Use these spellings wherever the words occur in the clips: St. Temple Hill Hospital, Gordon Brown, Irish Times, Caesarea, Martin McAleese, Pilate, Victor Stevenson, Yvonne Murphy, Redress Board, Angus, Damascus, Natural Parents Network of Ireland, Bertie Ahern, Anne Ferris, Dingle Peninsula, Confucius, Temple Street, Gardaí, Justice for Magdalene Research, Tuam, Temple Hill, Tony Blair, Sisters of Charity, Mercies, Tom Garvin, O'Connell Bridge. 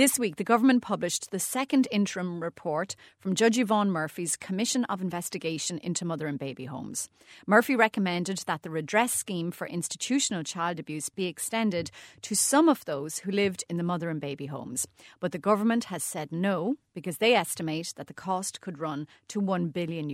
This week, the government published the second interim report from Judge Yvonne Murphy's Commission of Investigation into Mother and Baby Homes. Murphy recommended that the redress scheme for institutional child abuse be extended to some of those who lived in the mother and baby homes. But the government has said no, because they estimate that the cost could run to €1 billion.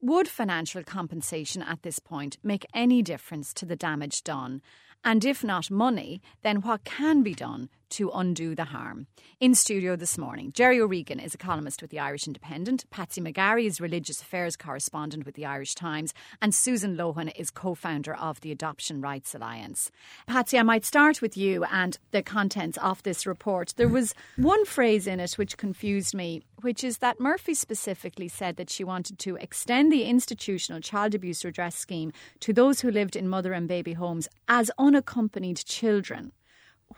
Would financial compensation at this point make any difference to the damage done? And if not money, then what can be done to undo the harm? In studio this morning, Gerry O'Regan is a columnist with the Irish Independent, Patsy McGarry is religious affairs correspondent with the Irish Times, and Susan Lohan is co-founder of the Adoption Rights Alliance. Patsy, I might start with you and the contents of this report. There was one phrase in it which confused me, which is that Murphy specifically said that she wanted to extend the institutional child abuse redress scheme to those who lived in mother and baby homes as unaccompanied children.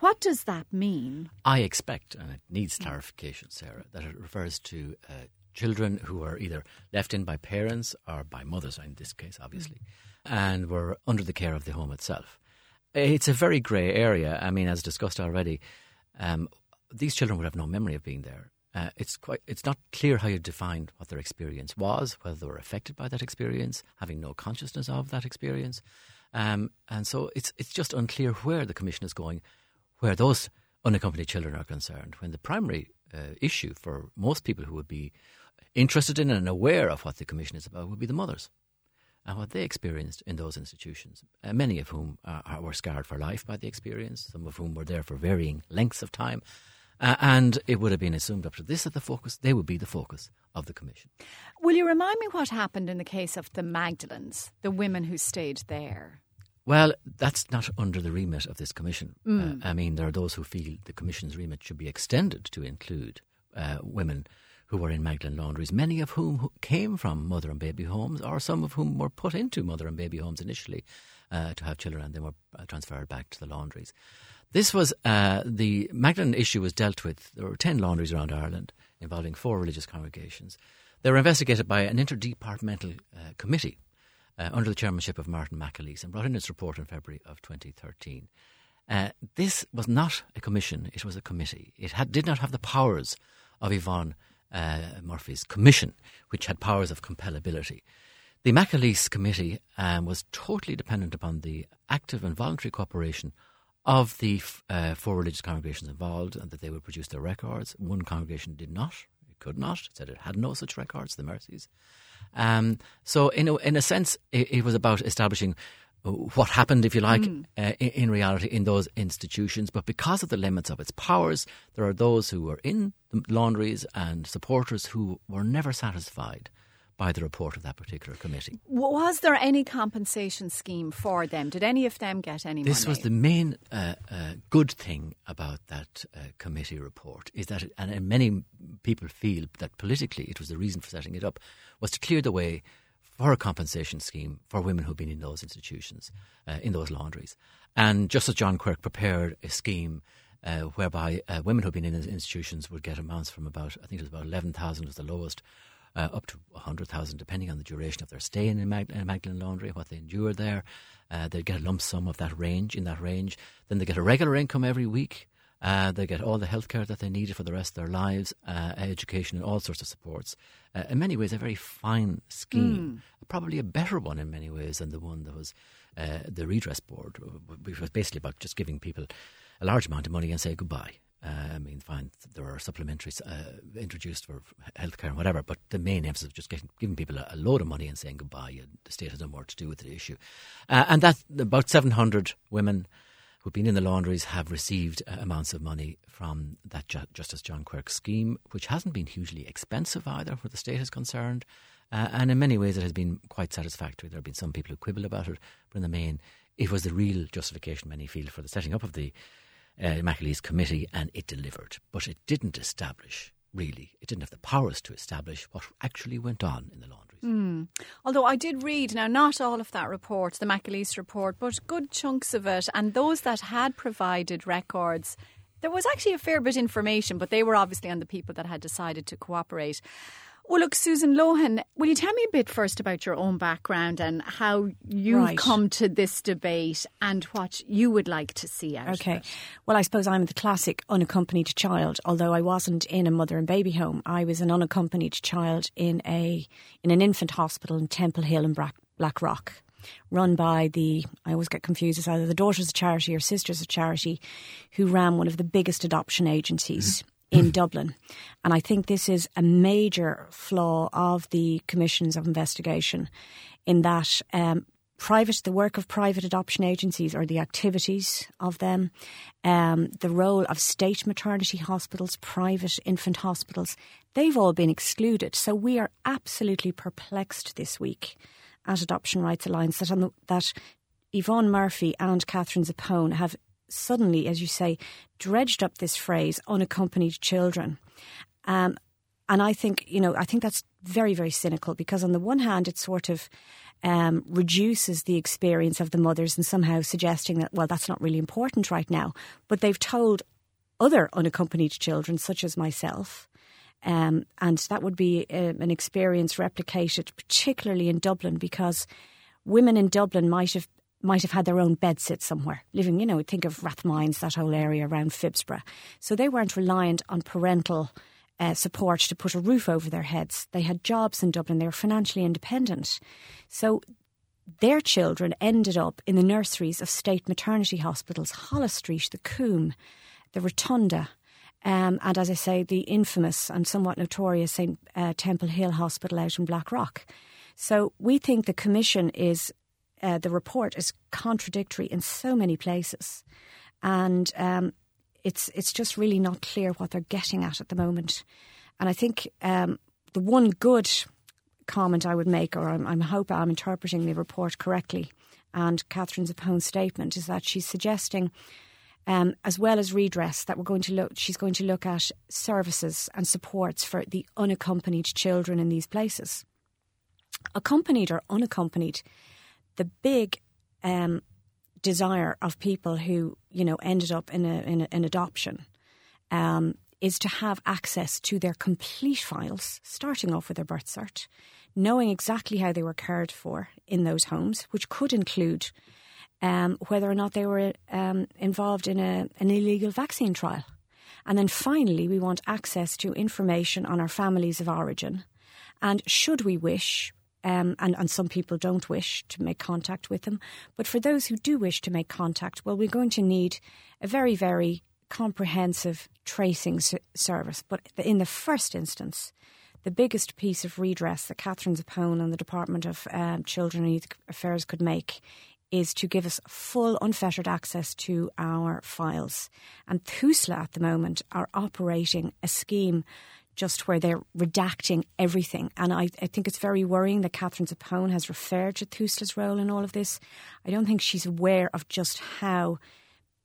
What does that mean? I expect, and it needs clarification, Sarah, that it refers to children who are either left in by parents or by mothers, in this case, obviously, and were under the care of the home itself. It's a very grey area. I mean, as discussed already, these children would have no memory of being there. It's not clear how you define what their experience was, whether they were affected by that experience, having no consciousness of that experience. And so it's just unclear where the Commission is going, where those unaccompanied children are concerned, when the primary issue for most people who would be interested in and aware of what the Commission is about would be the mothers and what they experienced in those institutions, many of whom were scarred for life by the experience, some of whom were there for varying lengths of time. And it would have been assumed up to this that the focus, they would be the focus of the Commission. Will you remind me what happened in the case of the Magdalenes, the women who stayed there? Well, that's not under the remit of this Commission. I mean, there are those who feel the Commission's remit should be extended to include women who were in Magdalene laundries, many of whom came from mother and baby homes, or some of whom were put into mother and baby homes initially to have children and then were transferred back to the laundries. This was the Magdalene issue was dealt with. There were 10 laundries around Ireland involving 4 religious congregations. They were investigated by an interdepartmental committee under the chairmanship of Martin McAleese and brought in its report in February of 2013. This was not a commission, it was a committee. It did not have the powers of Yvonne Murphy's commission, which had powers of compellability. The McAleese committee was totally dependent upon the active and voluntary cooperation of the 4 religious congregations involved, and that they would produce their records. One congregation did not, it could not, it said it had no such records, the Mercies. So in a sense, it was about establishing what happened, if you like, in reality in those institutions. But because of the limits of its powers, there are those who were in the laundries and supporters who were never satisfied by the report of that particular committee. Was there any compensation scheme for them? Did any of them get any money? This was the main good thing about that committee report, is that, and many people feel that politically it was the reason for setting it up, was to clear the way for a compensation scheme for women who've been in those institutions, in those laundries. And just as John Quirk prepared a scheme whereby women who've been in those institutions would get amounts from about, I think it was about 11,000 was the lowest, up to 100,000, depending on the duration of their stay in Magdalene Laundry, what they endure there. They'd get a lump sum of that range, in that range. Then they get a regular income every week. They get all the healthcare that they needed for the rest of their lives, education and all sorts of supports. In many ways, a very fine scheme, probably a better one in many ways than the one that was the Redress Board, which was basically about just giving people a large amount of money and say goodbye. I mean, fine, there are supplementaries introduced for healthcare and whatever, but the main emphasis was just giving people a load of money and saying goodbye. The state has no more to do with the issue. And that about 700 women who've been in the laundries have received amounts of money from that Justice John Quirk scheme, which hasn't been hugely expensive either where the state is concerned. And in many ways it has been quite satisfactory. There have been some people who quibble about it, but in the main it was the real justification many feel for the setting up of the McAleese committee, and it delivered. But it didn't establish, really, it didn't have the powers to establish what actually went on in the laundries. Although I did read, now not all of that report, the McAleese report, but good chunks of it, and those that had provided records, there was actually a fair bit of information, but they were obviously on the people that had decided to cooperate. Well, look, Susan Lohan, will you tell me a bit first about your own background and how you've come to this debate and what you would like to see out of it? Well, I suppose I'm the classic unaccompanied child, although I wasn't in a mother and baby home. I was an unaccompanied child in an infant hospital in Temple Hill in Blackrock, run by I always get confused, it's either the Daughters of Charity or Sisters of Charity, who ran one of the biggest adoption agencies in Dublin. And I think this is a major flaw of the Commissions of Investigation, in that the work of private adoption agencies, or the activities of them, the role of state maternity hospitals, private infant hospitals, they've all been excluded. So we are absolutely perplexed this week at Adoption Rights Alliance that Yvonne Murphy and Catherine Zappone have suddenly, as you say, dredged up this phrase, unaccompanied children. And I think that's very, very cynical, because on the one hand, it sort of reduces the experience of the mothers and somehow suggesting that, well, that's not really important right now. But they've told other unaccompanied children, such as myself, and that would be an experience replicated, particularly in Dublin, because women in Dublin might have had their own bed sit somewhere, living, think of Rathmines, that whole area around Phibsborough. So they weren't reliant on parental support to put a roof over their heads. They had jobs in Dublin. They were financially independent. So their children ended up in the nurseries of state maternity hospitals, Hollis Street, the Coombe, the Rotunda, and as I say, the infamous and somewhat notorious St. Temple Hill Hospital out in Blackrock. So we think the Commission is... the report is contradictory in so many places, and it's just really not clear what they're getting at the moment. And I think the one good comment I would make, or I hope I'm interpreting the report correctly, and Catherine Zappone's statement, is that she's suggesting, as well as redress, that she's going to look at services and supports for the unaccompanied children in these places. Accompanied or unaccompanied, the big desire of people who, ended up in an adoption is to have access to their complete files, starting off with their birth cert, knowing exactly how they were cared for in those homes, which could include whether or not they were involved in an illegal vaccine trial. And then finally, we want access to information on our families of origin. And should we wish... And some people don't wish to make contact with them. But for those who do wish to make contact, well, we're going to need a very, very comprehensive tracing service. But in the first instance, the biggest piece of redress that Catherine Zappone and the Department of Children and Youth Affairs could make is to give us full, unfettered access to our files. And Tusla at the moment are operating a scheme just where they're redacting everything. And I think it's very worrying that Catherine Zappone has referred to Thusla's role in all of this. I don't think she's aware of just how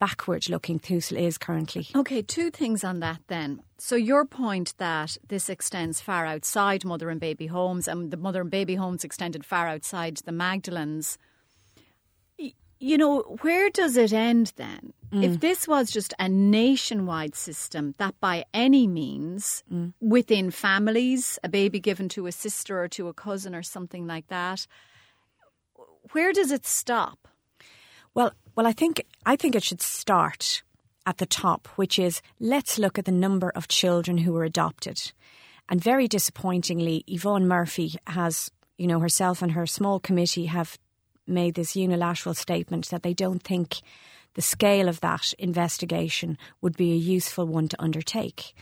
backward-looking Tusla is currently. OK, two things on that then. So your point that this extends far outside mother and baby homes, and the mother and baby homes extended far outside the Magdalene's, where does it end then? If this was just a nationwide system that by any means within families, a baby given to a sister or to a cousin or something like that, where does it stop? Well, I think it should start at the top, which is, let's look at the number of children who were adopted. And very disappointingly, Yvonne Murphy has, herself and her small committee have made this unilateral statement that they don't think the scale of that investigation would be a useful one to undertake.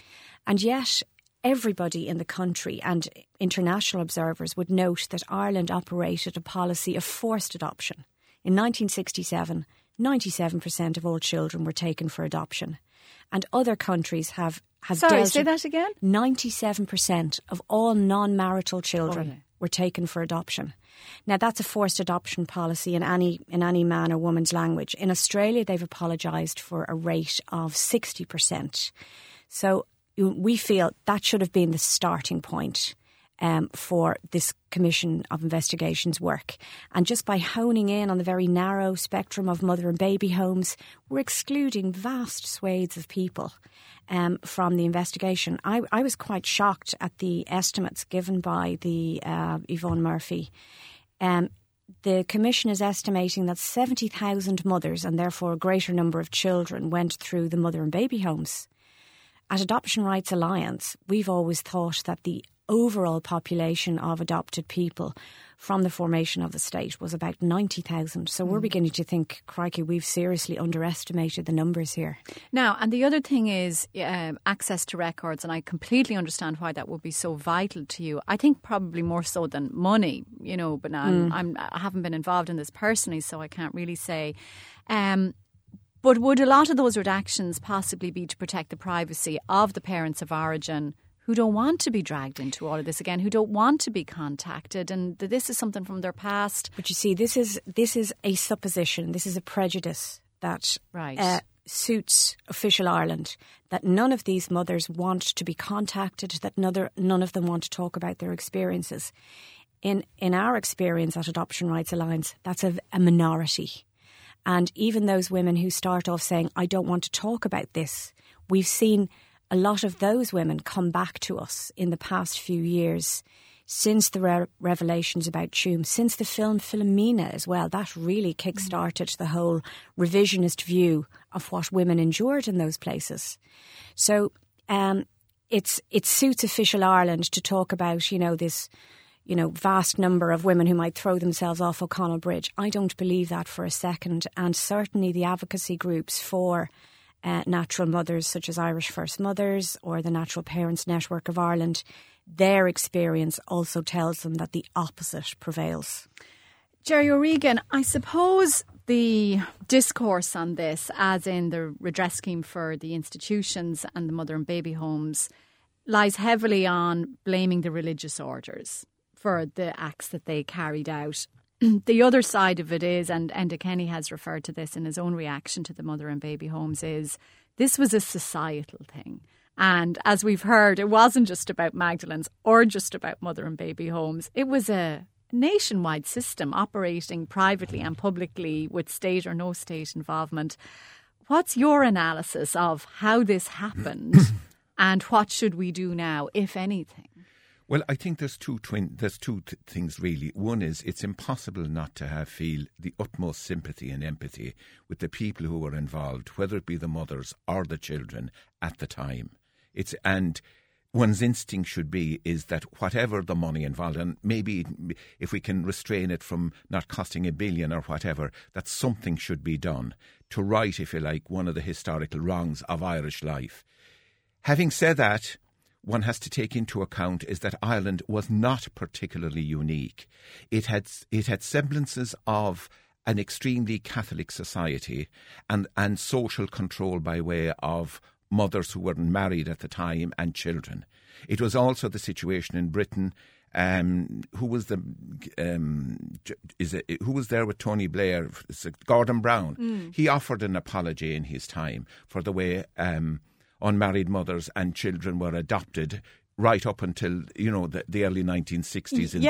And yet everybody in the country and international observers would note that Ireland operated a policy of forced adoption. In 1967, 97% of all children were taken for adoption. And other countries say that again? 97% of all non-marital children were taken for adoption. Now, that's a forced adoption policy in any man or woman's language. In Australia, they've apologised for a rate of 60%. So we feel that should have been the starting point. for this Commission of Investigation's work. And just by honing in on the very narrow spectrum of mother and baby homes, we're excluding vast swathes of people from the investigation. I was quite shocked at the estimates given by the Yvonne Murphy. The Commission is estimating that 70,000 mothers, and therefore a greater number of children, went through the mother and baby homes. At Adoption Rights Alliance, we've always thought that the overall population of adopted people from the formation of the state was about 90,000. So we're beginning to think, crikey, we've seriously underestimated the numbers here. Now, and the other thing is access to records, and I completely understand why that would be so vital to you. I think probably more so than money, you know, but I haven't been involved in this personally, so I can't really say. But would a lot of those redactions possibly be to protect the privacy of the parents of origin who don't want to be dragged into all of this again, who don't want to be contacted, and this is something from their past? But you see, this is a supposition, this is a prejudice that suits official Ireland, that none of these mothers want to be contacted, that none of them want to talk about their experiences. In our experience at Adoption Rights Alliance, that's a minority. And even those women who start off saying, I don't want to talk about this, we've seen a lot of those women come back to us in the past few years since the revelations about Tuam, since the film Philomena as well. That really kick-started the whole revisionist view of what women endured in those places. So it suits official Ireland to talk about, you know, this, you know, vast number of women who might throw themselves off O'Connell Bridge. I don't believe that for a second, and certainly the advocacy groups for natural mothers such as Irish First Mothers or the Natural Parents Network of Ireland, their experience also tells them that the opposite prevails. Gerry O'Regan, I suppose the discourse on this, as in the redress scheme for the institutions and the mother and baby homes, lies heavily on blaming the religious orders for the acts that they carried out. The other side of it is, and Enda Kenny has referred to this in his own reaction to the mother and baby homes, is this was a societal thing. And as we've heard, it wasn't just about Magdalene's or just about mother and baby homes. It was a nationwide system operating privately and publicly with state or no state involvement. What's your analysis of how this happened and what should we do now, if anything? Well, I think there's two things really. One is it's impossible not to feel the utmost sympathy and empathy with the people who were involved, whether it be the mothers or the children at the time. And one's instinct should be is that whatever the money involved, and maybe if we can restrain it from not costing $1 billion or whatever, that something should be done to right, if you like, one of the historical wrongs of Irish life. Having said that, one has to take into account is that Ireland was not particularly unique. It had semblances of an extremely Catholic society and social control by way of mothers who weren't married at the time and children. It was also the situation in Britain. Who was there with Tony Blair? Gordon Brown. He offered an apology in his time for the way unmarried mothers and children were adopted right up until, you know, the early 1960s in the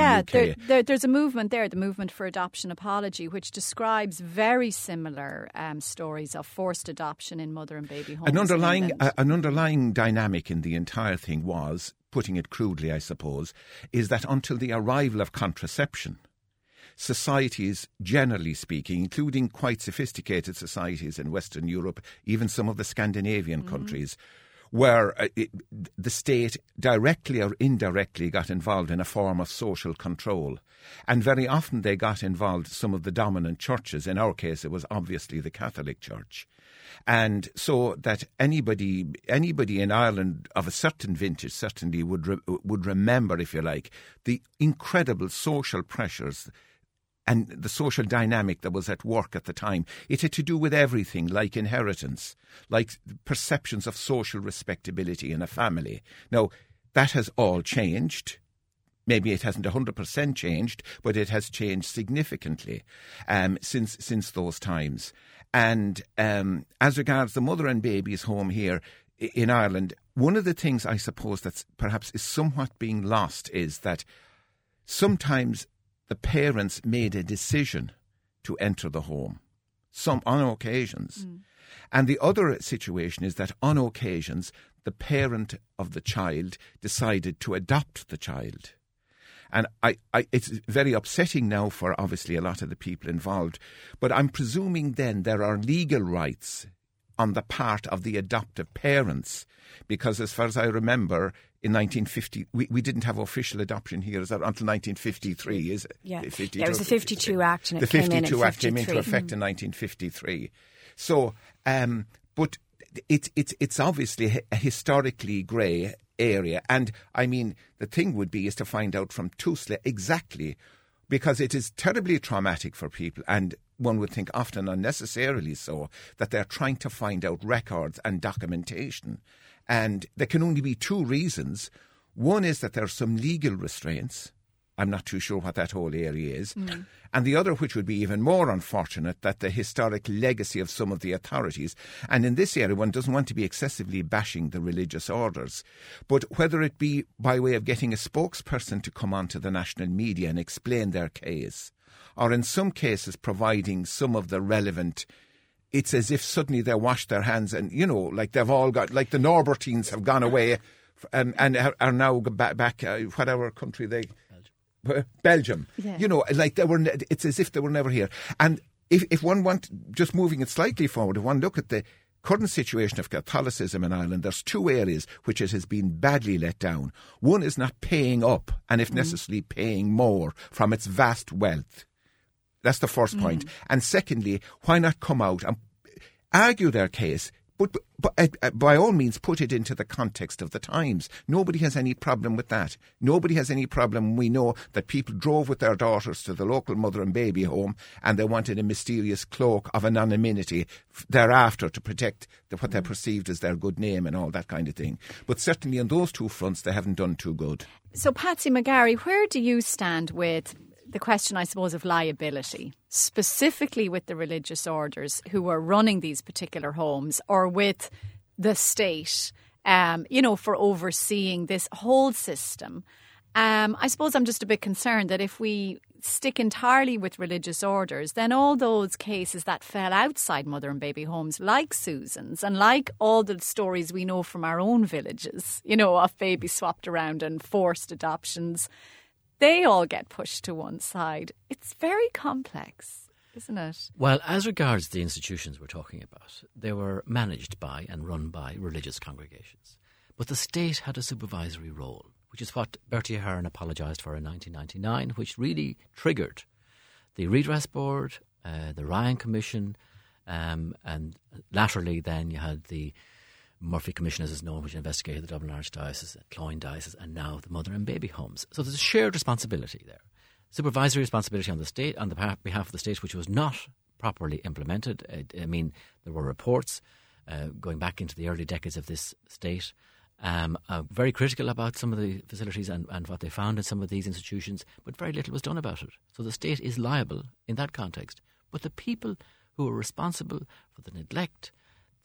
UK. Yeah, there's a movement there, the Movement for Adoption Apology, which describes very similar stories of forced adoption in mother and baby homes. An underlying dynamic in the entire thing was, putting it crudely, I suppose, is that until the arrival of contraception, societies, generally speaking, including quite sophisticated societies in Western Europe, even some of the Scandinavian countries, where the state directly or indirectly got involved in a form of social control. And very often they got involved, some of the dominant churches. In our case, it was obviously the Catholic Church. And so that anybody in Ireland of a certain vintage certainly would remember, if you like, the incredible social pressures and the social dynamic that was at work at the time. It had to do with everything, like inheritance, like perceptions of social respectability in a family. Now, that has all changed. Maybe it hasn't 100% changed, but it has changed significantly since those times. And as regards the mother and baby's home here, in Ireland, one of the things I suppose that's perhaps is somewhat being lost is that sometimes the parents made a decision to enter the home, some on occasions. Mm. And the other situation is that on occasions, the parent of the child decided to adopt the child. And it's very upsetting now for obviously a lot of the people involved. But I'm presuming then there are legal rights on the part of the adoptive parents, because as far as I remember, in 1950, we didn't have official adoption here until 1953, is it? Yeah, 52, yeah, it was the 52 Act, and it came in 53. The 52 Act came into effect in 1953. So, but it's obviously a historically grey area. And I mean, the thing would be is to find out from Tusla exactly, because it is terribly traumatic for people, and one would think often unnecessarily so, that they're trying to find out records and documentation. And there can only be two reasons. One is that there are some legal restraints. I'm not too sure what that whole area is. Mm. And the other, which would be even more unfortunate, that the historic legacy of some of the authorities, and in this area one doesn't want to be excessively bashing the religious orders, but whether it be by way of getting a spokesperson to come onto the national media and explain their case, or in some cases providing some of the relevant, it's as if suddenly they washed their hands and, you know, like they've all got, like the Norbertines have gone away and are now back whatever country they... Belgium, yeah. You know, like they were. It's as if they were never here. And if one want, just moving it slightly forward, if one look at the current situation of Catholicism in Ireland, there's two areas which it has been badly let down. One is not paying up, and if necessary, paying more from its vast wealth. That's the first point. And secondly, why not come out and argue their case? But by all means, put it into the context of the times. Nobody has any problem with that. Nobody has any problem. We know that people drove with their daughters to the local Mother and Baby Home, and they wanted a mysterious cloak of anonymity thereafter to protect what they perceived as their good name and all that kind of thing. But certainly on those two fronts, they haven't done too good. So, Patsy McGarry, where do you stand with the question, I suppose, of liability, specifically with the religious orders who are running these particular homes, or with the state, you know, for overseeing this whole system? I suppose I'm just a bit concerned that if we stick entirely with religious orders, then all those cases that fell outside Mother and Baby Homes, like Susan's and like all the stories we know from our own villages, you know, of babies swapped around and forced adoptions, they all get pushed to one side. It's very complex, isn't it? Well, as regards the institutions we're talking about, they were managed by and run by religious congregations. But the state had a supervisory role, which is what Bertie Ahern apologised for in 1999, which really triggered the Redress Board, the Ryan Commission, and laterally then you had the Murphy Commission, as is known, which investigated the Dublin Irish Diocese, Cloyne Diocese, and now the Mother and Baby Homes. So there's a shared responsibility there. Supervisory responsibility on the state, on the behalf of the state, which was not properly implemented. I mean, there were reports going back into the early decades of this state, very critical about some of the facilities and what they found in some of these institutions, but very little was done about it. So the state is liable in that context. But the people who are responsible for the neglect,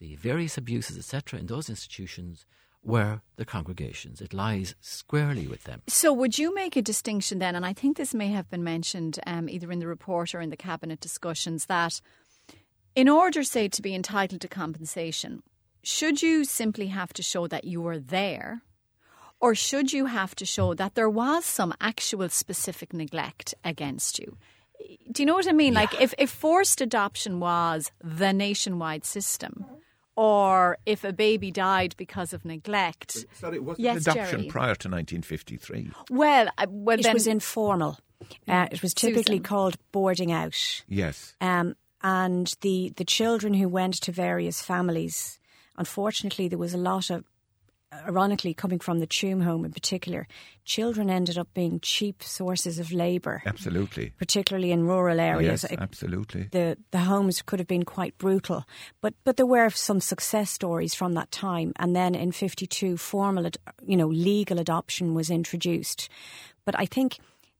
the various abuses, etc., in those institutions were the congregations. It lies squarely with them. So would you make a distinction then, and I think this may have been mentioned either in the report or in the cabinet discussions, that in order, say, to be entitled to compensation, should you simply have to show that you were there, or should you have to show that there was some actual specific neglect against you? Do you know what I mean? Yeah. Like if forced adoption was the nationwide system, or if a baby died because of neglect. Sorry, was adoption Jerry? Prior to 1953? Well, it was informal. It was typically called boarding out. Yes. And the children who went to various families, unfortunately, there was a lot of, ironically, coming from the Tuam home in particular, children ended up being cheap sources of labour. Absolutely. Particularly in rural areas. Yes, absolutely. The homes could have been quite brutal. But there were some success stories from that time. And then in 52, formal, legal adoption was introduced. But I think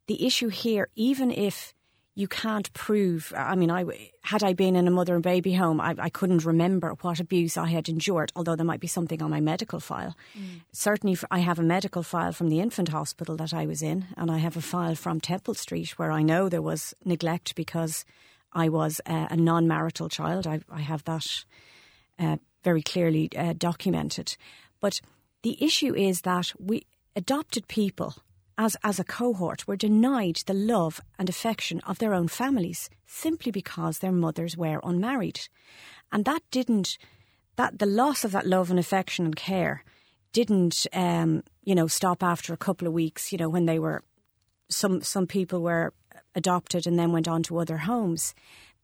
the issue here, even if you can't prove. I mean, had I been in a mother and baby home, I couldn't remember what abuse I had endured, although there might be something on my medical file. Mm. Certainly, I have a medical file from the infant hospital that I was in, and I have a file from Temple Street where I know there was neglect because I was a non-marital child. I have that very clearly documented. But the issue is that we adopted people, as a cohort, were denied the love and affection of their own families simply because their mothers were unmarried. And the loss of that love and affection and care didn't, stop after a couple of weeks, when they were, some people were adopted and then went on to other homes.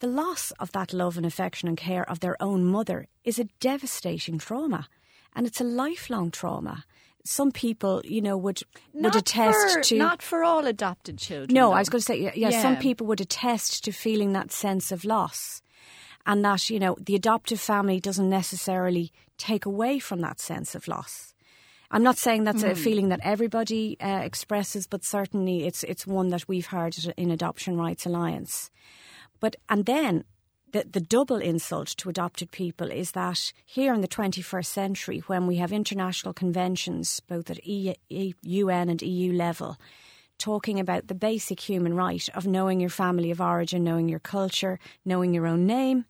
The loss of that love and affection and care of their own mother is a devastating trauma, and it's a lifelong trauma. Some people, would attest to... Not for all adopted children. No, though. I was going to say, yeah, some people would attest to feeling that sense of loss, and that, the adoptive family doesn't necessarily take away from that sense of loss. I'm not saying that's a feeling that everybody expresses, but certainly it's one that we've heard in Adoption Rights Alliance. And then... The double insult to adopted people is that here in the 21st century, when we have international conventions, both at UN and EU level, talking about the basic human right of knowing your family of origin, knowing your culture, knowing your own name,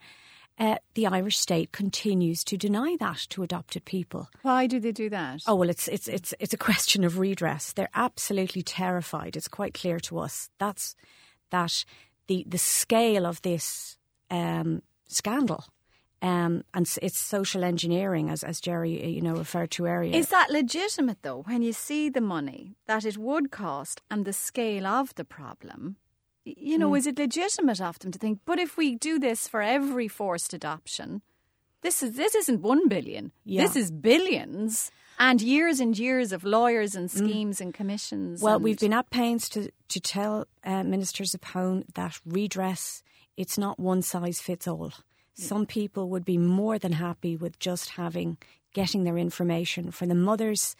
the Irish state continues to deny that to adopted people. Why do they do that? Oh, well, it's a question of redress. They're absolutely terrified. It's quite clear to us that the scale of this scandal, and it's social engineering, as Gerry referred to earlier. Is that legitimate though? When you see the money that it would cost and the scale of the problem, is it legitimate of them to think? But if we do this for every forced adoption, this isn't 1 billion. Yeah. This is billions. And years of lawyers and schemes and commissions. Well, we've been at pains to tell Minister Zappone that redress, it's not one size fits all. Yeah. Some people would be more than happy with just getting their information. For the mothers,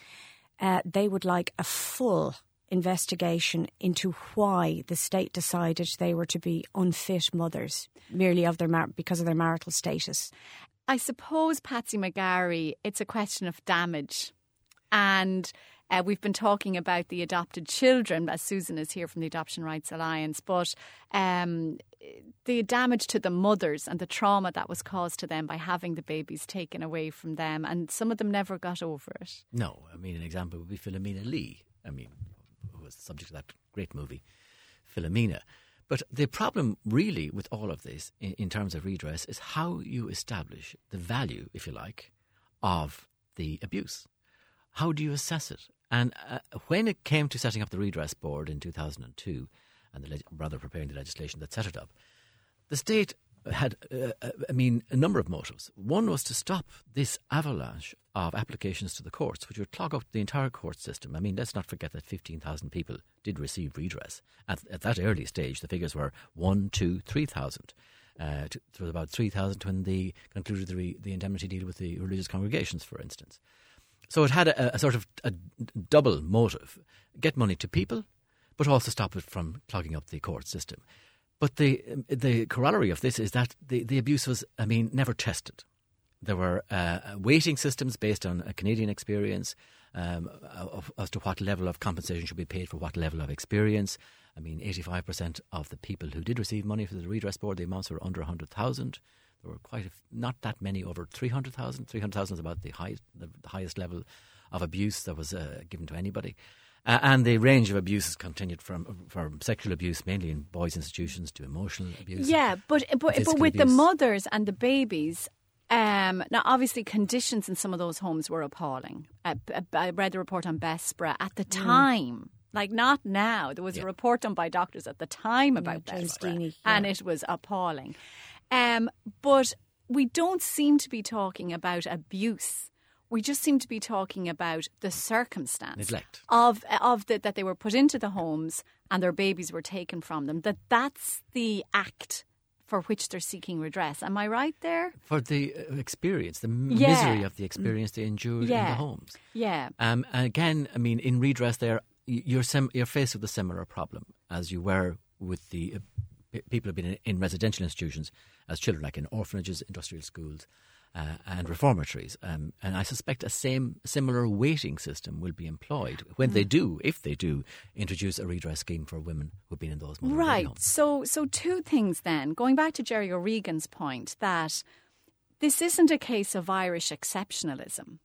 they would like a full investigation into why the state decided they were to be unfit mothers merely because of their marital status. I suppose, Patsy McGarry, it's a question of damage. And we've been talking about the adopted children, as Susan is here from the Adoption Rights Alliance, but the damage to the mothers and the trauma that was caused to them by having the babies taken away from them, and some of them never got over it. No, I mean, an example would be Philomena Lee, who was the subject of that great movie, Philomena. But the problem really with all of this in terms of redress is how you establish the value, if you like, of the abuse. How do you assess it? And when it came to setting up the Redress Board in 2002 and preparing the legislation that set it up, the state had a number of motives. One was to stop this avalanche of applications to the courts, which would clog up the entire court system. I mean, let's not forget that 15,000 people did receive redress. At that early stage, the figures were 1, 2, 3,000. There was about 3,000 when they concluded the indemnity deal with the religious congregations, for instance. So it had a sort of a double motive. Get money to people, but also stop it from clogging up the court system. But the corollary of this is that the abuse was, never tested. There were weighting systems based on a Canadian experience as to what level of compensation should be paid for what level of experience. 85% of the people who did receive money for the Redress Board, the amounts were under 100,000. There were not that many over 300,000. 300,000 is about the highest level of abuse that was given to anybody. And the range of abuses continued from sexual abuse, mainly in boys' institutions, to emotional abuse. Yeah, but with abuse. The mothers and the babies, now obviously conditions in some of those homes were appalling. I read the report on Bespra at the time, like not now. There was a report done by doctors at the time about Bespra, and it was appalling. But we don't seem to be talking about abuse. We just seem to be talking about the circumstance. Neglect. That they were put into the homes and their babies were taken from them. That's the act for which they're seeking redress. Am I right there? For the experience, the misery of the experience they endured in the homes. Yeah. And again, in redress there, you're faced with a similar problem as you were with the people have been in residential institutions as children, like in orphanages, industrial schools, and reformatories. And I suspect a similar weighting system will be employed when they do, if they do, introduce a redress scheme for women who have been in those mother and baby homes. Right. So two things then. Going back to Gerry O'Regan's point that this isn't a case of Irish exceptionalism.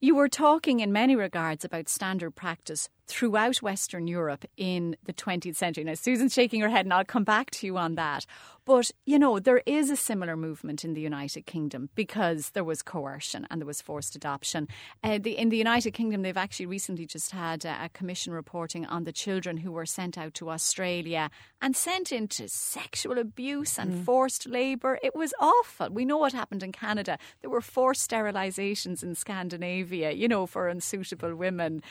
You were talking in many regards about standard practice throughout Western Europe in the 20th century. Now, Susan's shaking her head and I'll come back to you on that. But, you know, there is a similar movement in the United Kingdom because there was coercion and there was forced adoption. In the United Kingdom, they've actually recently just had a commission reporting on the children who were sent out to Australia and sent into sexual abuse and forced labour. It was awful. We know what happened in Canada. There were forced sterilisations in Scandinavia, you know, for unsuitable women.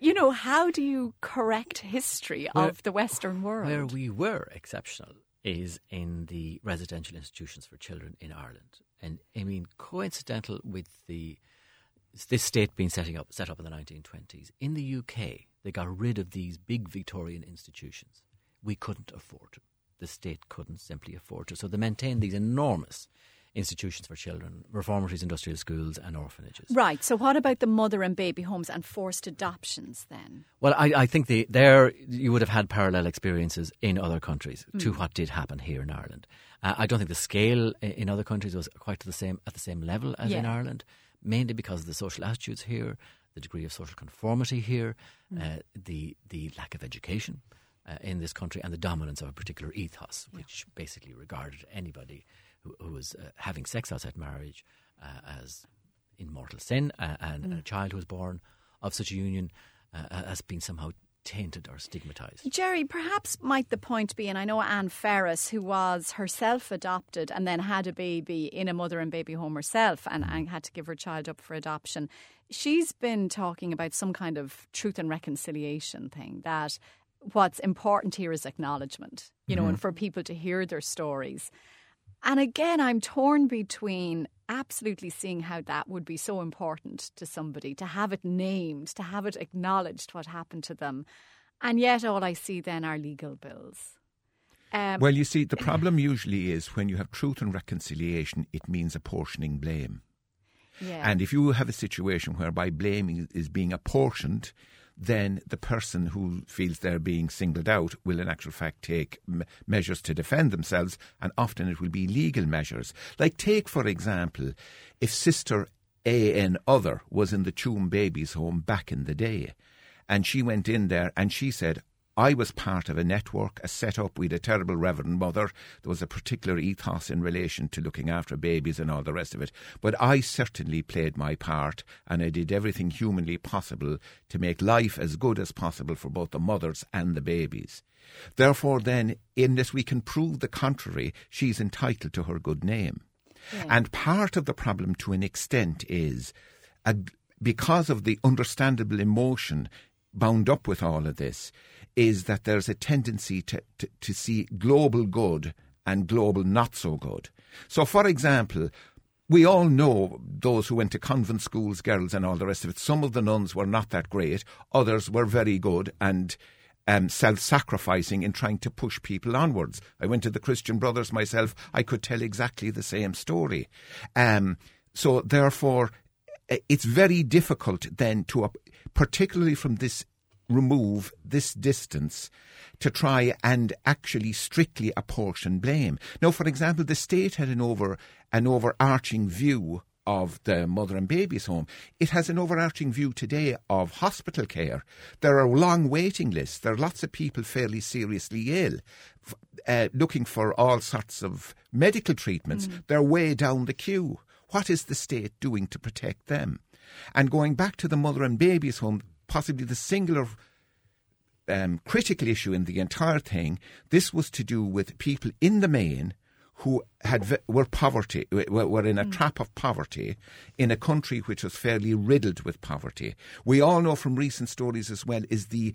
You know, how do you correct history of the Western world? Where we were exceptional is in the residential institutions for children in Ireland. And I mean, coincidental with this state being set up in the 1920s, in the UK, they got rid of these big Victorian institutions. We couldn't afford them. The state couldn't simply afford to. So they maintained these enormous institutions for children, reformatories, industrial schools and orphanages. Right, so what about the mother and baby homes and forced adoptions then? Well, I think there you would have had parallel experiences in other countries to what did happen here in Ireland. I don't think the scale in other countries was quite at the same level as in Ireland, mainly because of the social attitudes here, the degree of social conformity here, the lack of education in this country and the dominance of a particular ethos, which basically regarded anybody who was having sex outside marriage as in mortal sin, and a child who was born of such a union as being somehow tainted or stigmatised. Gerry, perhaps might the point be, and I know Anne Ferris, who was herself adopted and then had a baby in a mother and baby home herself and had to give her child up for adoption, she's been talking about some kind of truth and reconciliation thing, that what's important here is acknowledgement, you know, and for people to hear their stories. And again, I'm torn between absolutely seeing how that would be so important to somebody, to have it named, to have it acknowledged what happened to them. And yet all I see then are legal bills. Well, you see, the problem usually is when you have truth and reconciliation, it means apportioning blame. Yeah. And if you have a situation whereby blame is being apportioned, then the person who feels they're being singled out will in actual fact take measures to defend themselves, and often it will be legal measures. Like take, for example, if Sister A.N. Other was in the Tuam Babies home back in the day, and she went in there and she said, I was part of a network, a set-up. We had a terrible reverend mother. There was a particular ethos in relation to looking after babies and all the rest of it. But I certainly played my part, and I did everything humanly possible to make life as good as possible for both the mothers and the babies. Therefore, then, unless we can prove the contrary, she's entitled to her good name. Yeah. And part of the problem, to an extent, is because of the understandable emotion bound up with all of this, is that there's a tendency to see global good and global not so good. So, for example, we all know those who went to convent schools, girls and all the rest of it, some of the nuns were not that great, others were very good and self-sacrificing in trying to push people onwards. I went to the Christian Brothers myself, I could tell exactly the same story. So, therefore, it's very difficult then to, particularly from this remove this distance, to try and actually strictly apportion blame. Now, for example, the state had an overarching view of the mother and baby's home. It has an overarching view today of hospital care. There are long waiting lists. There are lots of people fairly seriously ill, looking for all sorts of medical treatments. They're way down the queue. What is the state doing to protect them? And going back to the mother and baby's home, possibly the singular critical issue in the entire thing, this was to do with people in the main who were in a trap of poverty in a country which was fairly riddled with poverty. We all know from recent stories as well is the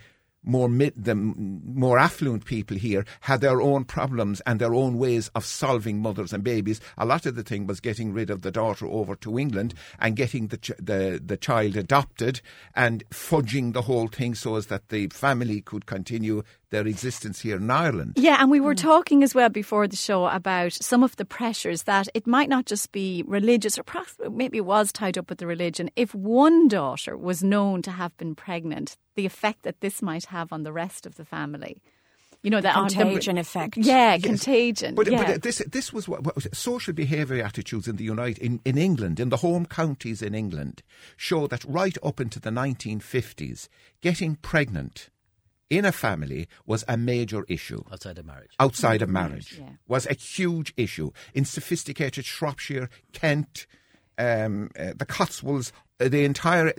more affluent people here had their own problems and their own ways of solving mothers and babies. A lot of the thing was getting rid of the daughter over to England and getting the child adopted and fudging the whole thing so as that the family could continue their existence here in Ireland. Yeah, and we were talking as well before the show about some of the pressures that it might not just be religious, or perhaps maybe it was tied up with the religion. If one daughter was known to have been pregnant, the effect that this might have on the rest of the family. You know, that contagion effect. Yeah, yes. Contagion. But, yeah. But this was what social behaviour attitudes in England, in the home counties in England, show that right up into the 1950s, getting pregnant in a family was a major issue. Outside of marriage. Outside of marriage. Yeah. Was a huge issue. In sophisticated Shropshire, Kent, the Cotswolds, the entire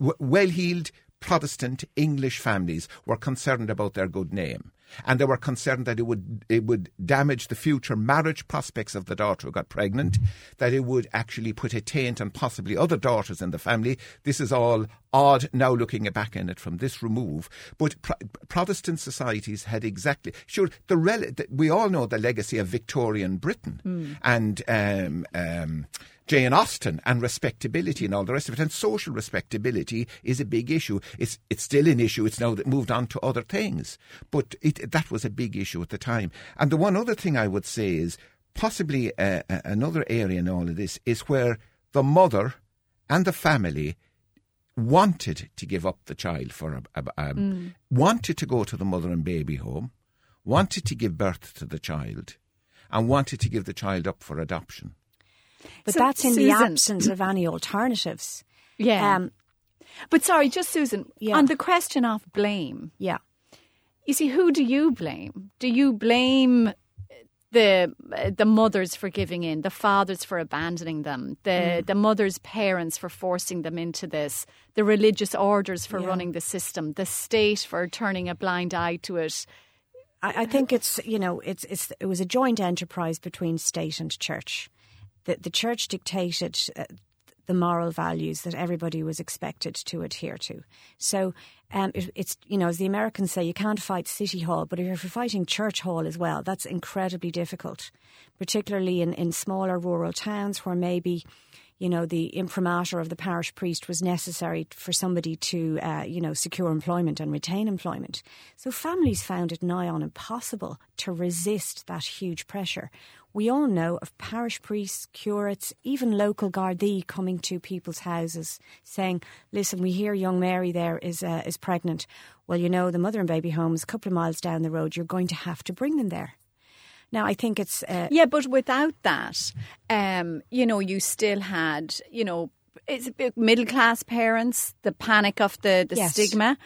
well-heeled Protestant English families were concerned about their good name. And they were concerned that it would damage the future marriage prospects of the daughter who got pregnant, that it would actually put a taint on possibly other daughters in the family. This is all odd now looking back in it from this remove. But Protestant societies had exactly... Sure, we all know the legacy of Victorian Britain and... Jane Austen and respectability and all the rest of it. And social respectability is a big issue. It's still an issue. It's now moved on to other things. But that was a big issue at the time. And the one other thing I would say is possibly another area in all of this is where the mother and the family wanted to give up the child for wanted to go to the mother and baby home, wanted to give birth to the child and wanted to give the child up for adoption. But so, that's in Susan, the absence of any alternatives. Yeah. But sorry, just Susan, on the question of blame. Yeah. You see, who do you blame? Do you blame the mothers for giving in, the fathers for abandoning them, the mothers' parents for forcing them into this, the religious orders for running the system, the state for turning a blind eye to it? I think it was a joint enterprise between state and church. The church dictated the moral values that everybody was expected to adhere to. So it's as the Americans say, you can't fight City Hall, but if you're fighting Church Hall as well, that's incredibly difficult, particularly in smaller rural towns where maybe, the imprimatur of the parish priest was necessary for somebody to, secure employment and retain employment. So families found it nigh on impossible to resist that huge pressure. We all know of parish priests, curates, even local Gardaí coming to people's houses saying, listen, we hear young Mary there is pregnant. Well, the mother and baby home is a couple of miles down the road. You're going to have to bring them there. Now, I think it's... but without that, you still had, it's middle-class parents, the panic of the stigma,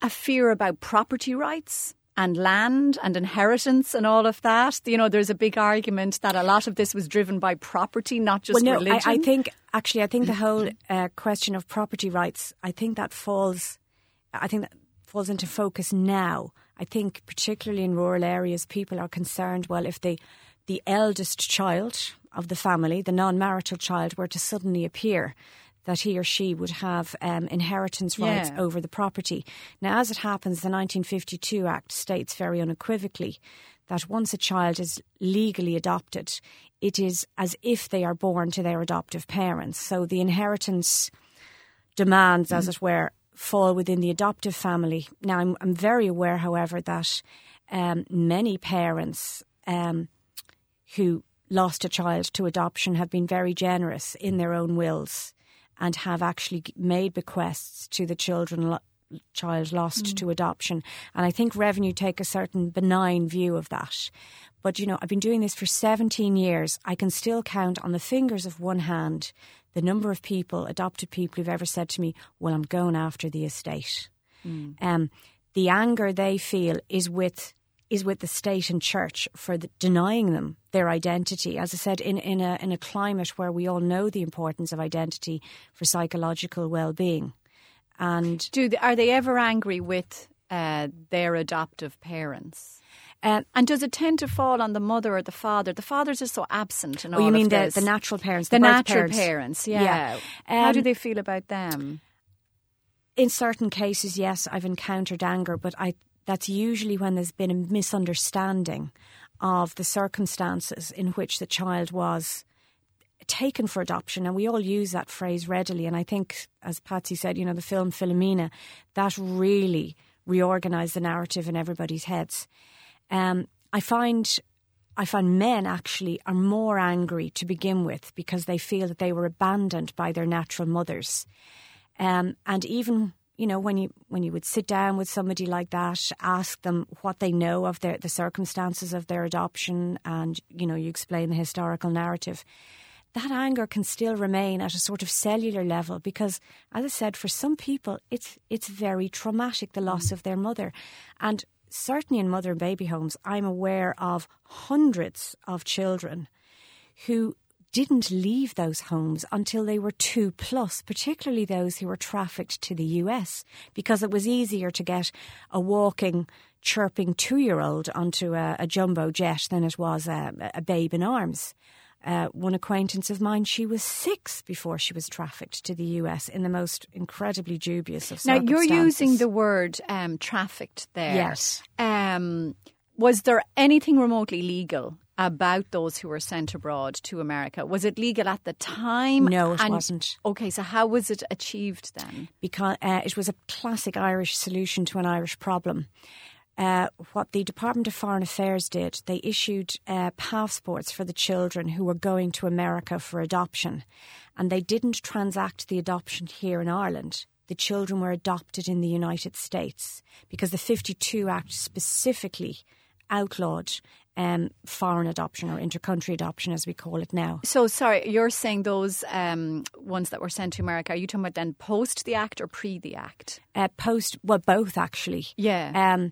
a fear about property rights and land and inheritance and all of that. There's a big argument that a lot of this was driven by property, not just religion. I think the whole question of property rights, I think that falls into focus now. I think particularly in rural areas, people are concerned, well, if the eldest child of the family, the non-marital child, were to suddenly appear, that he or she would have inheritance rights over the property. Now, as it happens, the 1952 Act states very unequivocally that once a child is legally adopted, it is as if they are born to their adoptive parents. So the inheritance demands, as it were, fall within the adoptive family. Now, I'm very aware, however, that many parents who lost a child to adoption have been very generous in their own wills and have actually made bequests to the child lost to adoption. And I think Revenue take a certain benign view of that. But, I've been doing this for 17 years. I can still count on the fingers of one hand the number of people, adopted people, who've ever said to me, well, I'm going after the estate. The anger they feel is with the state and church for denying them their identity. As I said, in a climate where we all know the importance of identity for psychological well-being. And are they ever angry with their adoptive parents? And does it tend to fall on the mother or the father? The fathers are so absent in all of this. You mean the natural parents? The natural parents, yeah. How do they feel about them? In certain cases, yes, I've encountered anger, but that's usually when there's been a misunderstanding of the circumstances in which the child was taken for adoption. And we all use that phrase readily. And I think, as Patsy said, the film Philomena, that really reorganised the narrative in everybody's heads. I find men actually are more angry to begin with because they feel that they were abandoned by their natural mothers. And even, when you would sit down with somebody like that, ask them what they know of the circumstances of their adoption and, you explain the historical narrative, that anger can still remain at a sort of cellular level because, as I said, for some people, it's very traumatic, the loss of their mother. And certainly in mother and baby homes, I'm aware of hundreds of children who didn't leave those homes until they were 2+, particularly those who were trafficked to the US, because it was easier to get a walking, chirping 2-year-old onto a jumbo jet than it was a babe in arms. One acquaintance of mine, she was 6 before she was trafficked to the US in the most incredibly dubious of circumstances. Now, you're using the word trafficked there. Yes. Was there anything remotely legal about those who were sent abroad to America? Was it legal at the time? No, it wasn't. OK, so how was it achieved then? Because it was a classic Irish solution to an Irish problem. What the Department of Foreign Affairs did, they issued passports for the children who were going to America for adoption, and they didn't transact the adoption here in Ireland. The children were adopted in the United States because the 52 Act specifically outlawed foreign adoption or intercountry adoption, as we call it now. So, sorry, you're saying those ones that were sent to America, are you talking about then post the Act or pre the Act? Post, well, both actually. Yeah.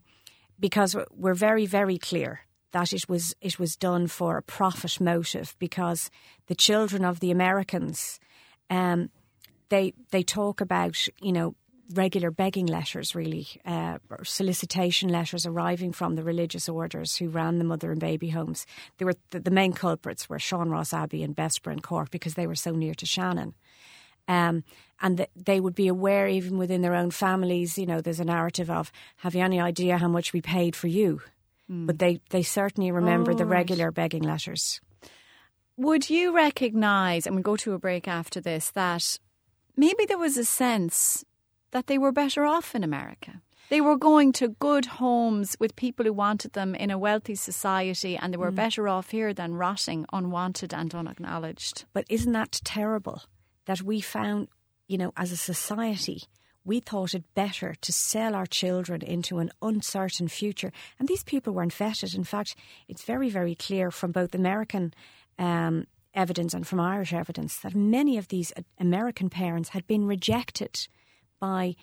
Because we're very, very clear that it was done for a profit motive, because the children of the Americans, they talk about, regular begging letters, really, solicitation letters arriving from the religious orders who ran the mother and baby homes. They were the main culprits were Sean Ross Abbey and Bespra and Cork, because they were so near to Shannon. And they would be aware, even within their own families, there's a narrative of, have you any idea how much we paid for you? Mm. But they certainly remember the regular begging letters. Would you recognise, and we'll go to a break after this, that maybe there was a sense that they were better off in America? They were going to good homes with people who wanted them in a wealthy society, and they were better off here than rotting, unwanted and unacknowledged. But isn't that terrible? That we found, as a society, we thought it better to sell our children into an uncertain future. And these people weren't vetted. In fact, it's very, very clear from both American evidence and from Irish evidence that many of these American parents had been rejected by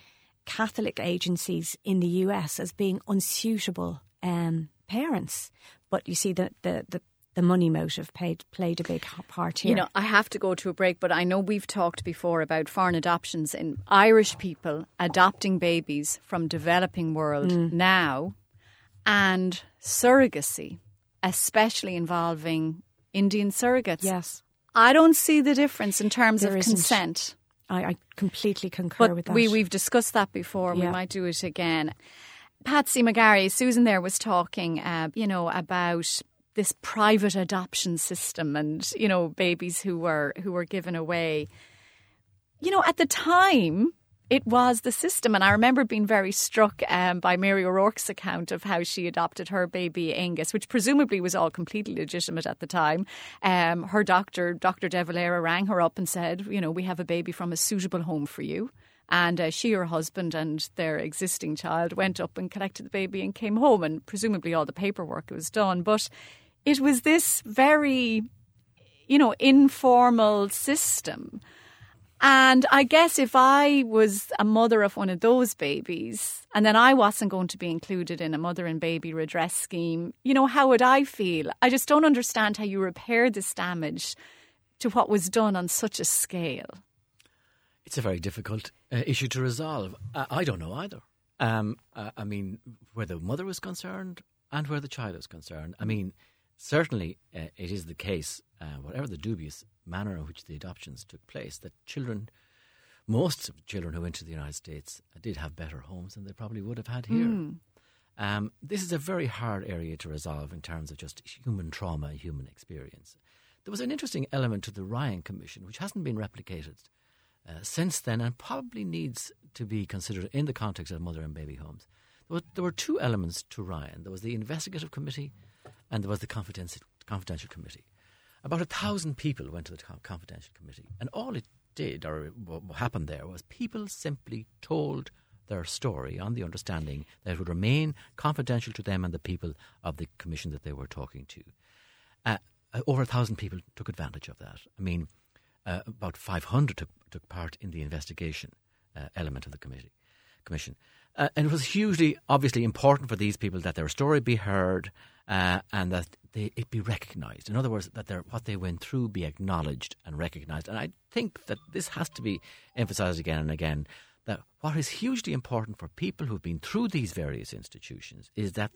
Catholic agencies in the US as being unsuitable parents. But you see, the money motive played a big part here. I have to go to a break, but I know we've talked before about foreign adoptions and Irish people adopting babies from developing world now, and surrogacy, especially involving Indian surrogates. Yes. I don't see the difference in terms of consent. I completely concur with that. We've discussed that before. Yeah. We might do it again. Patsy McGarry, Susan there was talking, about this private adoption system and, babies who were given away. At the time, it was the system. And I remember being very struck by Mary O'Rourke's account of how she adopted her baby Angus, which presumably was all completely legitimate at the time. Her doctor, Dr. De Valera, rang her up and said, we have a baby from a suitable home for you. And she, her husband and their existing child went up and collected the baby and came home. And presumably all the paperwork was done. But it was this very, informal system. And I guess if I was a mother of one of those babies, and then I wasn't going to be included in a mother and baby redress scheme, how would I feel? I just don't understand how you repair this damage to what was done on such a scale. It's a very difficult issue to resolve. I don't know either. I mean, where the mother was concerned and where the child was concerned. I mean, certainly it is the case, whatever the dubious manner in which the adoptions took place, that children most children who went to the United States did have better homes than they probably would have had here. This is a very hard area to resolve in terms of just human trauma, human experience. There was an interesting element to the Ryan Commission, which hasn't been replicated since then and probably needs to be considered in the context of mother and baby homes. There were two elements to Ryan. There was the Investigative Committee and there was the Confidential Committee. About 1,000 people went to the Confidential Committee, and all it did, or what happened there, was people simply told their story on the understanding that it would remain confidential to them and the people of the commission that they were talking to. Over 1,000 people took advantage of that. I mean, about 500 took part in the investigation element of the commission. And it was hugely, obviously, important for these people that their story be heard and that it be recognised. In other words, that what they went through be acknowledged and recognised. And I think that this has to be emphasised again and again, that what is hugely important for people who've been through these various institutions is that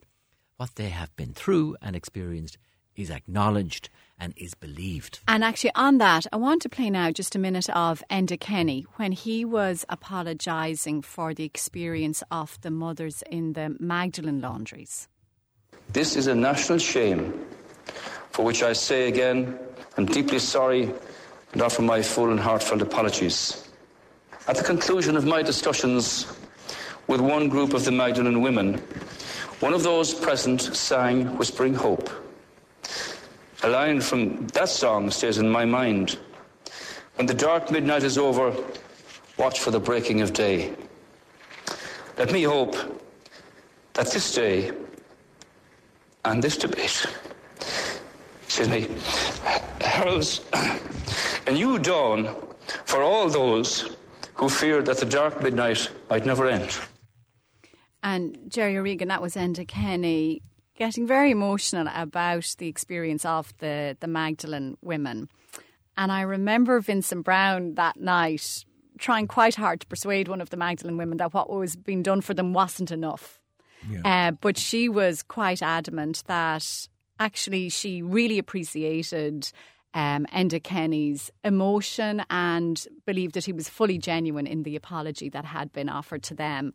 what they have been through and experienced is acknowledged and is believed. And actually on that, I want to play now just a minute of Enda Kenny when he was apologising for the experience of the mothers in the Magdalene laundries. This is a national shame for which I say again I'm deeply sorry and offer my full and heartfelt apologies. At the conclusion of my discussions with one group of the Magdalene women, one of those present sang Whispering Hope. A line from that song stays in my mind. When the dark midnight is over, watch for the breaking of day. Let me hope that this day and this debate, excuse me, heralds a new dawn for all those who feared that the dark midnight might never end. And Jerry O'Regan, that was Enda Kenny, getting very emotional about the experience of the Magdalene women. And I remember Vincent Brown that night trying quite hard to persuade one of the Magdalene women that what was being done for them wasn't enough. Yeah. But she was quite adamant that actually she really appreciated Enda Kenny's emotion and believed that he was fully genuine in the apology that had been offered to them.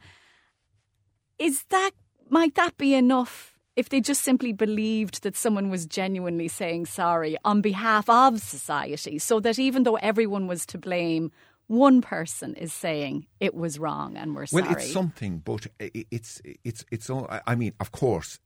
Might that be enough? If they just simply believed that someone was genuinely saying sorry on behalf of society, so that even though everyone was to blame, one person is saying it was wrong and we're sorry. Well, it's something, but it's all, I mean, of course,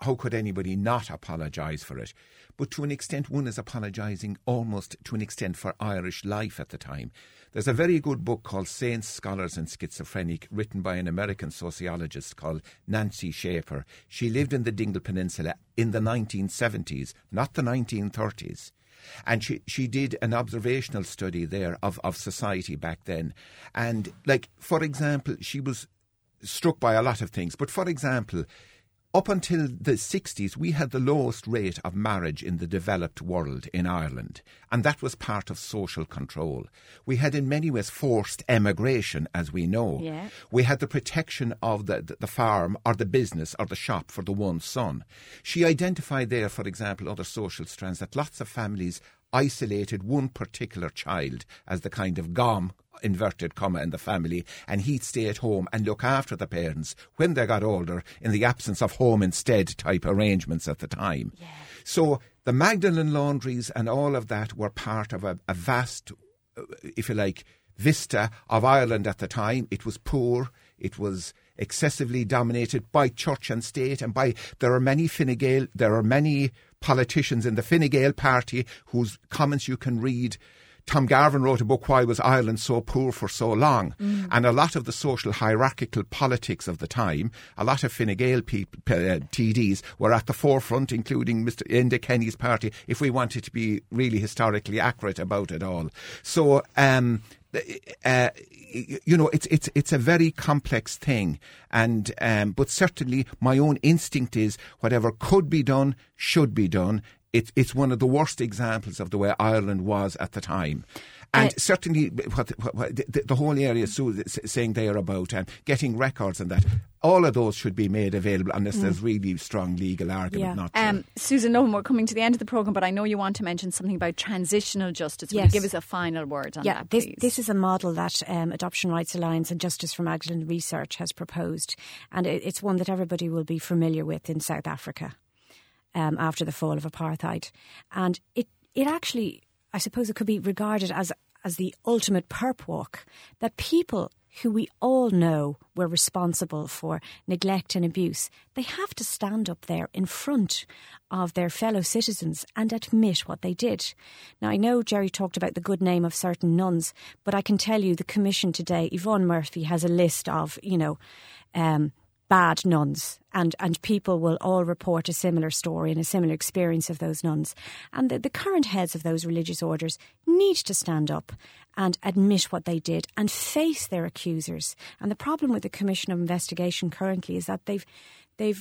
how could anybody not apologise for it? But to an extent, one is apologising almost to an extent for Irish life at the time. There's a very good book called Saints, Scholars and Schizophrenic, written by an American sociologist called Nancy Schaefer. She lived in the Dingle Peninsula in the 1970s, not the 1930s. And she did an observational study there of society back then. And, like, for example, she was struck by a lot of things. But, for example, up until the 60s, we had the lowest rate of marriage in the developed world in Ireland, and that was part of social control. We had in many ways forced emigration, as we know. Yeah. We had the protection of the farm or the business or the shop for the one son. She identified there, for example, other social strands that lots of families isolated one particular child as the kind of gom, inverted comma, in the family, and he'd stay at home and look after the parents when they got older in the absence of home instead type arrangements at the time. Yeah. So the Magdalene laundries and all of that were part of a vast, if you like, vista of Ireland at the time. It was poor, it was excessively dominated by church and state, and by there are many politicians in the Fine Gael party whose comments you can read. Tom Garvin wrote a book, Why Was Ireland So Poor for So Long? And a lot of the social hierarchical politics of the time, a lot of Fine Gael TDs were at the forefront, including Mr. Enda Kenny's party, if we wanted to be really historically accurate about it all. So, it's a very complex thing. And but certainly my own instinct is whatever could be done should be done. It's one of the worst examples of the way Ireland was at the time. And certainly what the whole area is saying there about getting records and that. all of those should be made available unless there's really strong legal argument not to. Susan Nolan, we're coming to the end of the programme, but I know you want to mention something about transitional justice. Yes. Will you give us a final word on that, please? This is a model that Adoption Rights Alliance and Justice for Magdalene Research has proposed, and it's one that everybody will be familiar with in South Africa after the fall of apartheid. And it actually, I suppose, it could be regarded as the ultimate perp walk, that people who we all know were responsible for neglect and abuse, they have to stand up there in front of their fellow citizens and admit what they did. Now, I know Gerry talked about the good name of certain nuns, but I can tell you the Commission today, Yvonne Murphy, has a list of, bad nuns, and people will all report a similar story and a similar experience of those nuns. And the current heads of those religious orders need to stand up and admit what they did and face their accusers. And the problem with the Commission of Investigation currently is that they've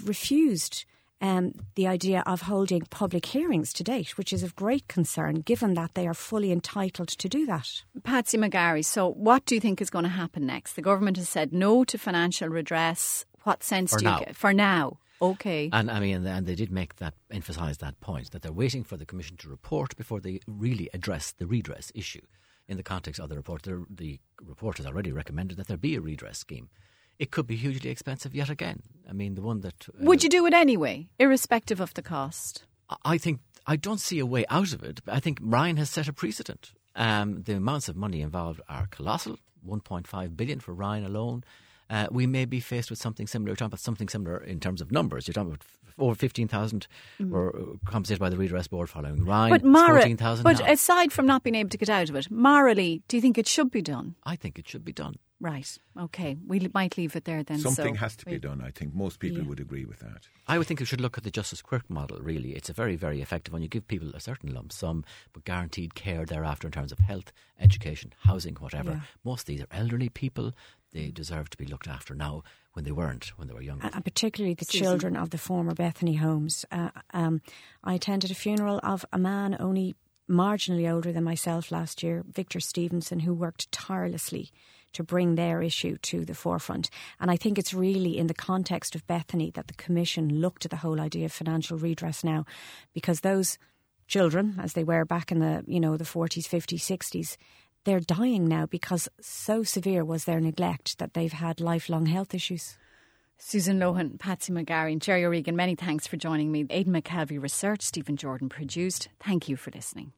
refused the idea of holding public hearings to date, which is of great concern, given that they are fully entitled to do that. Patsy McGarry, so what do you think is going to happen next? The government has said no to financial redress. What sense do you get? For now. Okay. And I mean, and they did emphasise that point, that they're waiting for the Commission to report before they really address the redress issue. In the context of the report, the report has already recommended that there be a redress scheme. It could be hugely expensive yet again. I mean, the one that... would you do it anyway, irrespective of the cost? I think, I don't see a way out of it. I think Ryan has set a precedent. The amounts of money involved are colossal, 1.5 billion for Ryan alone. We may be faced with something similar. You're talking about something similar in terms of numbers. You're talking about over 15,000 were compensated by the Redress Board following Ryan. But, 14,000 but aside from not being able to get out of it, morally, do you think it should be done? I think it should be done. Right. OK. We might leave it there then. Something has to be done, I think. Most people would agree with that. I would think you should look at the Justice Quirk model, really. It's a very, very effective one. You give people a certain lump sum, but guaranteed care thereafter in terms of health, education, housing, whatever. Yeah. Most of these are elderly people. They deserve to be looked after now when they weren't, when they were younger. And particularly the children of the former Bethany homes. I attended a funeral of a man only marginally older than myself last year, Victor Stevenson, who worked tirelessly to bring their issue to the forefront. And I think it's really in the context of Bethany that the Commission looked at the whole idea of financial redress now, because those children, as they were back in the, the 40s, 50s, 60s, they're dying now because so severe was their neglect that they've had lifelong health issues. Susan Lohan, Patsy McGarry and Gerry O'Regan, many thanks for joining me. Aidan McKelvey researched, Stephen Jordan produced. Thank you for listening.